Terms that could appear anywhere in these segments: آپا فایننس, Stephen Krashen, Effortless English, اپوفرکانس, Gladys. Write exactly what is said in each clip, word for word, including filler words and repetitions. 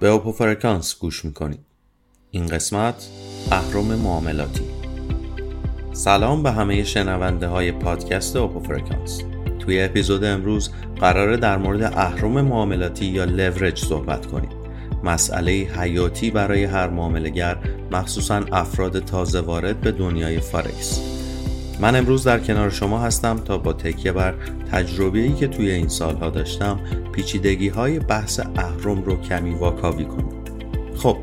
به اپوفرکانس گوش میکنید. این قسمت اهرم معاملاتی. سلام به همه شنونده های پادکست اپوفرکانس. توی اپیزود امروز قراره در مورد اهرم معاملاتی یا لورج صحبت کنیم. مسئله حیاتی برای هر معامله‌گر، مخصوصاً افراد تازه وارد به دنیای فارکس. من امروز در کنار شما هستم تا با تکیه بر تجربه‌ای که توی این سالها داشتم، پیچیدگی‌های بحث اهرم رو کمی واکاوی کنم. خب،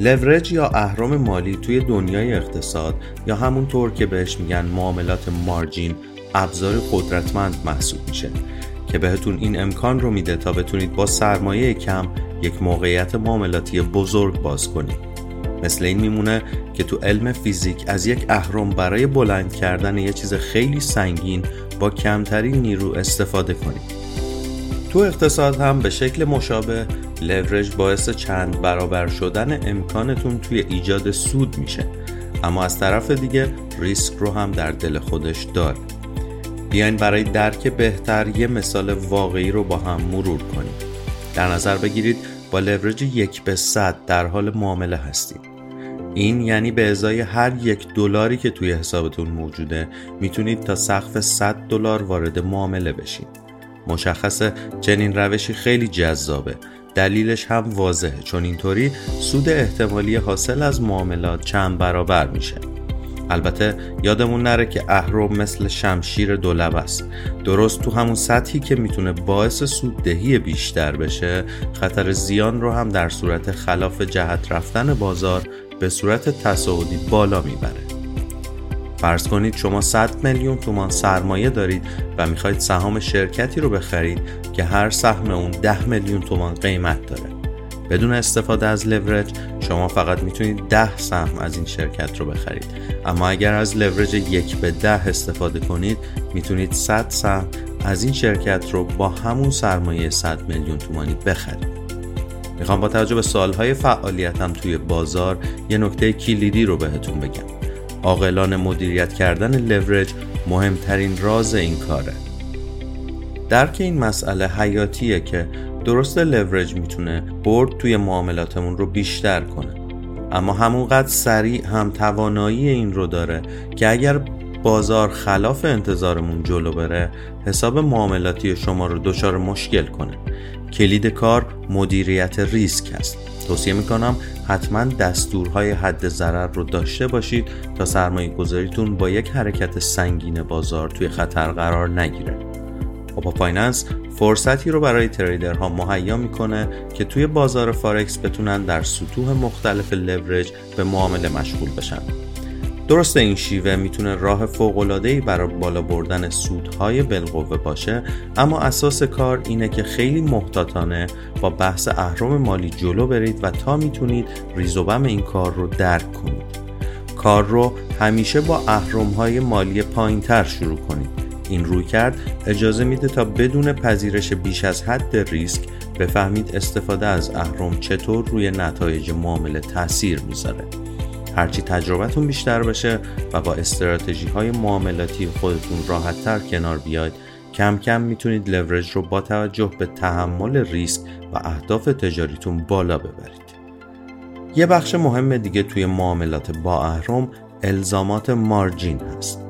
لورج یا اهرم مالی توی دنیای اقتصاد یا همونطور که بهش میگن معاملات مارجین، ابزار قدرتمند محسوب میشه که بهتون این امکان رو میده تا بتونید با سرمایه کم یک موقعیت معاملاتی بزرگ باز کنید. مثل این میمونه که تو علم فیزیک از یک اهرم برای بلند کردن یه چیز خیلی سنگین با کمترین نیرو استفاده کنید. تو اقتصاد هم به شکل مشابه لورج باعث چند برابر شدن امکانتون توی ایجاد سود میشه، اما از طرف دیگه ریسک رو هم در دل خودش داره. بیاین برای درک بهتر یه مثال واقعی رو با هم مرور کنیم. در نظر بگیرید با لورج یک به صد در حال معامله هستید. این یعنی به ازای هر یک دلاری که توی حسابتون موجوده میتونید تا سقف صد دلار وارد معامله بشید. مشخصه چنین روشی خیلی جذابه. دلیلش هم واضحه، چون اینطوری سود احتمالی حاصل از معاملات چند برابر میشه. البته یادمون نره که اهرم مثل شمشیر دولبه است. درست تو همون سطحی که میتونه باعث سوددهی بیشتر بشه، خطر زیان رو هم در صورت خلاف جهت رفتن بازار به صورت تصاعدی بالا میبره. فرض کنید شما صد میلیون تومان سرمایه دارید و میخواید سهام شرکتی رو بخرید که هر سهم اون ده میلیون تومان قیمت داره. بدون استفاده از لورج شما فقط میتونید ده سهم از این شرکت رو بخرید، اما اگر از لورج یک به ده استفاده کنید میتونید صد سهم از این شرکت رو با همون سرمایه صد میلیون تومانی بخرید. میخوام با توجه به سالهای فعالیتم توی بازار یه نکته کلیدی رو بهتون بگم. عاقلانه مدیریت کردن لورج مهمترین راز این کاره. درک این مسئله حیاتیه که درست لورج میتونه برد توی معاملاتمون رو بیشتر کنه، اما همونقدر سریع هم توانایی این رو داره که اگر بازار خلاف انتظارمون جلو بره حساب معاملاتی شما رو دچار مشکل کنه. کلید کار مدیریت ریسک است. توصیه میکنم حتما دستورهای حد ضرر رو داشته باشید تا سرمایه گذاریتون با یک حرکت سنگین بازار توی خطر قرار نگیره. آپا فایننس فرصتی رو برای تریدرها مهیا میکنه که توی بازار فارکس بتونن در سطوح مختلف لورج به معامله مشغول بشن. درسته این شیوه میتونه راه فوق‌العاده‌ای برای بالا بردن سودهای بالقوه باشه، اما اساس کار اینه که خیلی محتاطانه با بحث اهرم مالی جلو برید و تا میتونید ریزوبم این کار رو درک کنید. کار رو همیشه با اهرم‌های مالی پایین‌تر شروع کنید. این رویکرد اجازه میده تا بدون پذیرش بیش از حد ریسک بفهمید استفاده از اهرم چطور روی نتایج معامله تاثیر میذاره. هرچی تجربتون بیشتر بشه و با استراتژی های معاملاتی خودتون راحت تر کنار بیاید، کم کم میتونید لورج رو با توجه به تحمل ریسک و اهداف تجاریتون بالا ببرید. یه بخش مهم دیگه توی معاملات با اهرم الزامات مارجین هست.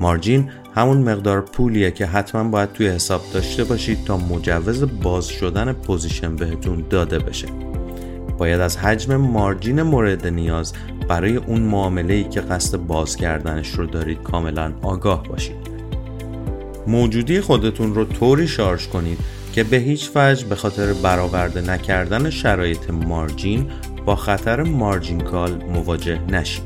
مارجین همون مقدار پولیه که حتما باید توی حساب داشته باشید تا مجوز باز شدن پوزیشن بهتون داده بشه. باید از حجم مارجین مورد نیاز برای اون معامله‌ای که قصد باز کردنش رو دارید کاملا آگاه باشید. موجودی خودتون رو طوری شارژ کنید که به هیچ وجه به خاطر برآورده نکردن شرایط مارجین با خطر مارجین کال مواجه نشید.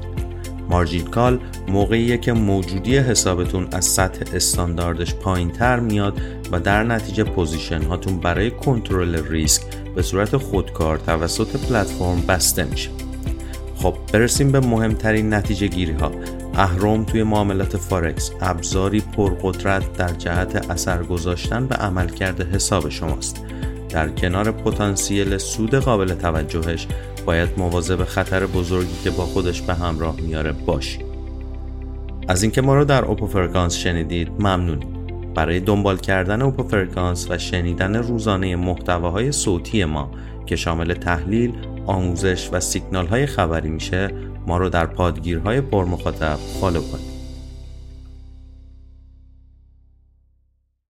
مارجین کال موقعیه که موجودی حسابتون از سطح استانداردش پایین تر میاد و در نتیجه پوزیشن هاتون برای کنترل ریسک به صورت خودکار توسط پلتفرم بسته میشه. خب برسیم به مهمترین نتیجه گیری ها. اهرم توی معاملات فارکس ابزاری پرقدرت در جهت اثر گذاشتن به عملکرد حساب شماست. در کنار پتانسیل سود قابل توجهش باید مواظب خطر بزرگی که با خودش به همراه میاره باشید. از اینکه ما رو در اپوفرکانس شنیدید ممنونیم. برای دنبال کردن اپوفرکانس و شنیدن روزانه محتواهای صوتی ما که شامل تحلیل، آموزش و سیگنال‌های خبری میشه، ما رو در پادگیرهای پرمخاطب فالو کنید.